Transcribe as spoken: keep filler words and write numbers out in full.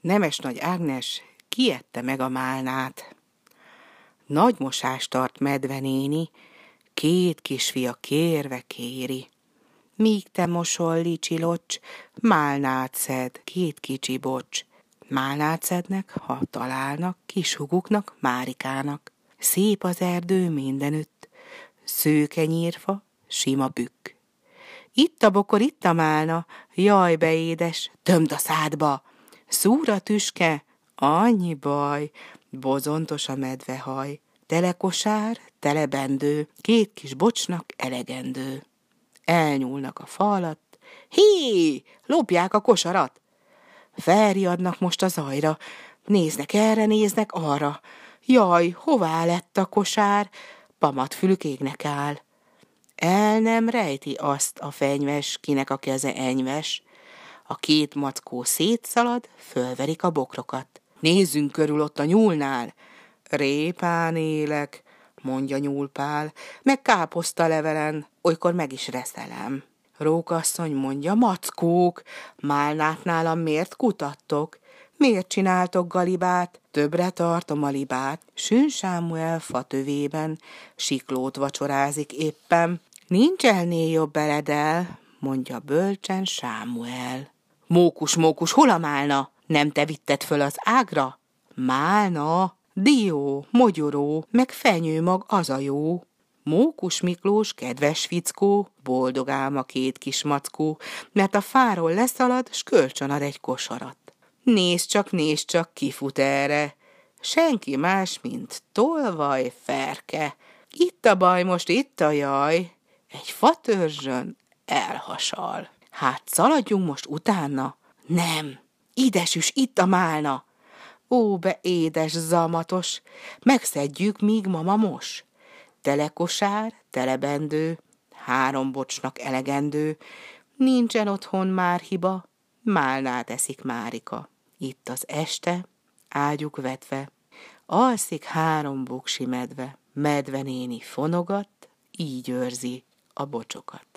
Nemes Nagy Ágnes kiette meg a málnát. Nagy mosást tart Medve néni, két kisfia kérve kéri. Míg te mosol, licsilocs, málnát szed, két kicsi bocs. Málnát szednek, ha találnak, kis huguknak, Márikának. Szép az erdő mindenütt, szőke nyírfa, sima bükk. Itt a bokor, itt a málna, jaj beédes, tömd a szádba. Szúr a tüske, annyi baj, bozontos a medvehaj. Tele kosár, tele bendő, két kis bocsnak elegendő. Elnyúlnak a fa alatt, hí, lopják a kosarat. Felriadnak most a zajra, néznek erre, néznek arra. Jaj, hová lett a kosár, pamatfülük égnek áll. El nem rejti azt a fenyves, kinek a keze enyves. A két mackó szétszalad, fölverik a bokrokat. Nézzünk körül ott a nyúlnál. Répán élek, mondja nyúlpál, meg káposzta levelen, olykor meg is reszelem. Rókasszony mondja, mackók, málnát nálam miért kutattok? Miért csináltok galibát? Többre tartom a libát. Sűn Sámuel fatövében siklót vacsorázik éppen. Nincs elnél jobb eledel, mondja bölcsen Sámuel. Mókus, mókus, hol a málna? Nem te vitted föl az ágra? Málna, dió, mogyoró, meg fenyőmag az a jó. Mókus Miklós, kedves fickó, boldog ám a két kis mackó, mert a fáról leszalad, s kölcsön ad egy kosarat. Nézd csak, nézd csak, kifut erre. Senki más, mint Tolvaj Ferke. Itt a baj, most itt a jaj. Egy fatörzsön elhasal. Hát szaladjunk most utána? Nem. Idesüs, itt a málna. Ó, be édes zamatos, megszedjük, míg mama mos. Tele kosár, tele bendő, három bocsnak elegendő. Nincsen otthon már hiba, málnát eszik Márika. Itt az este, ágyuk vetve, alszik három buksi medve. Medve néni fonogat, így őrzi a bocsokat.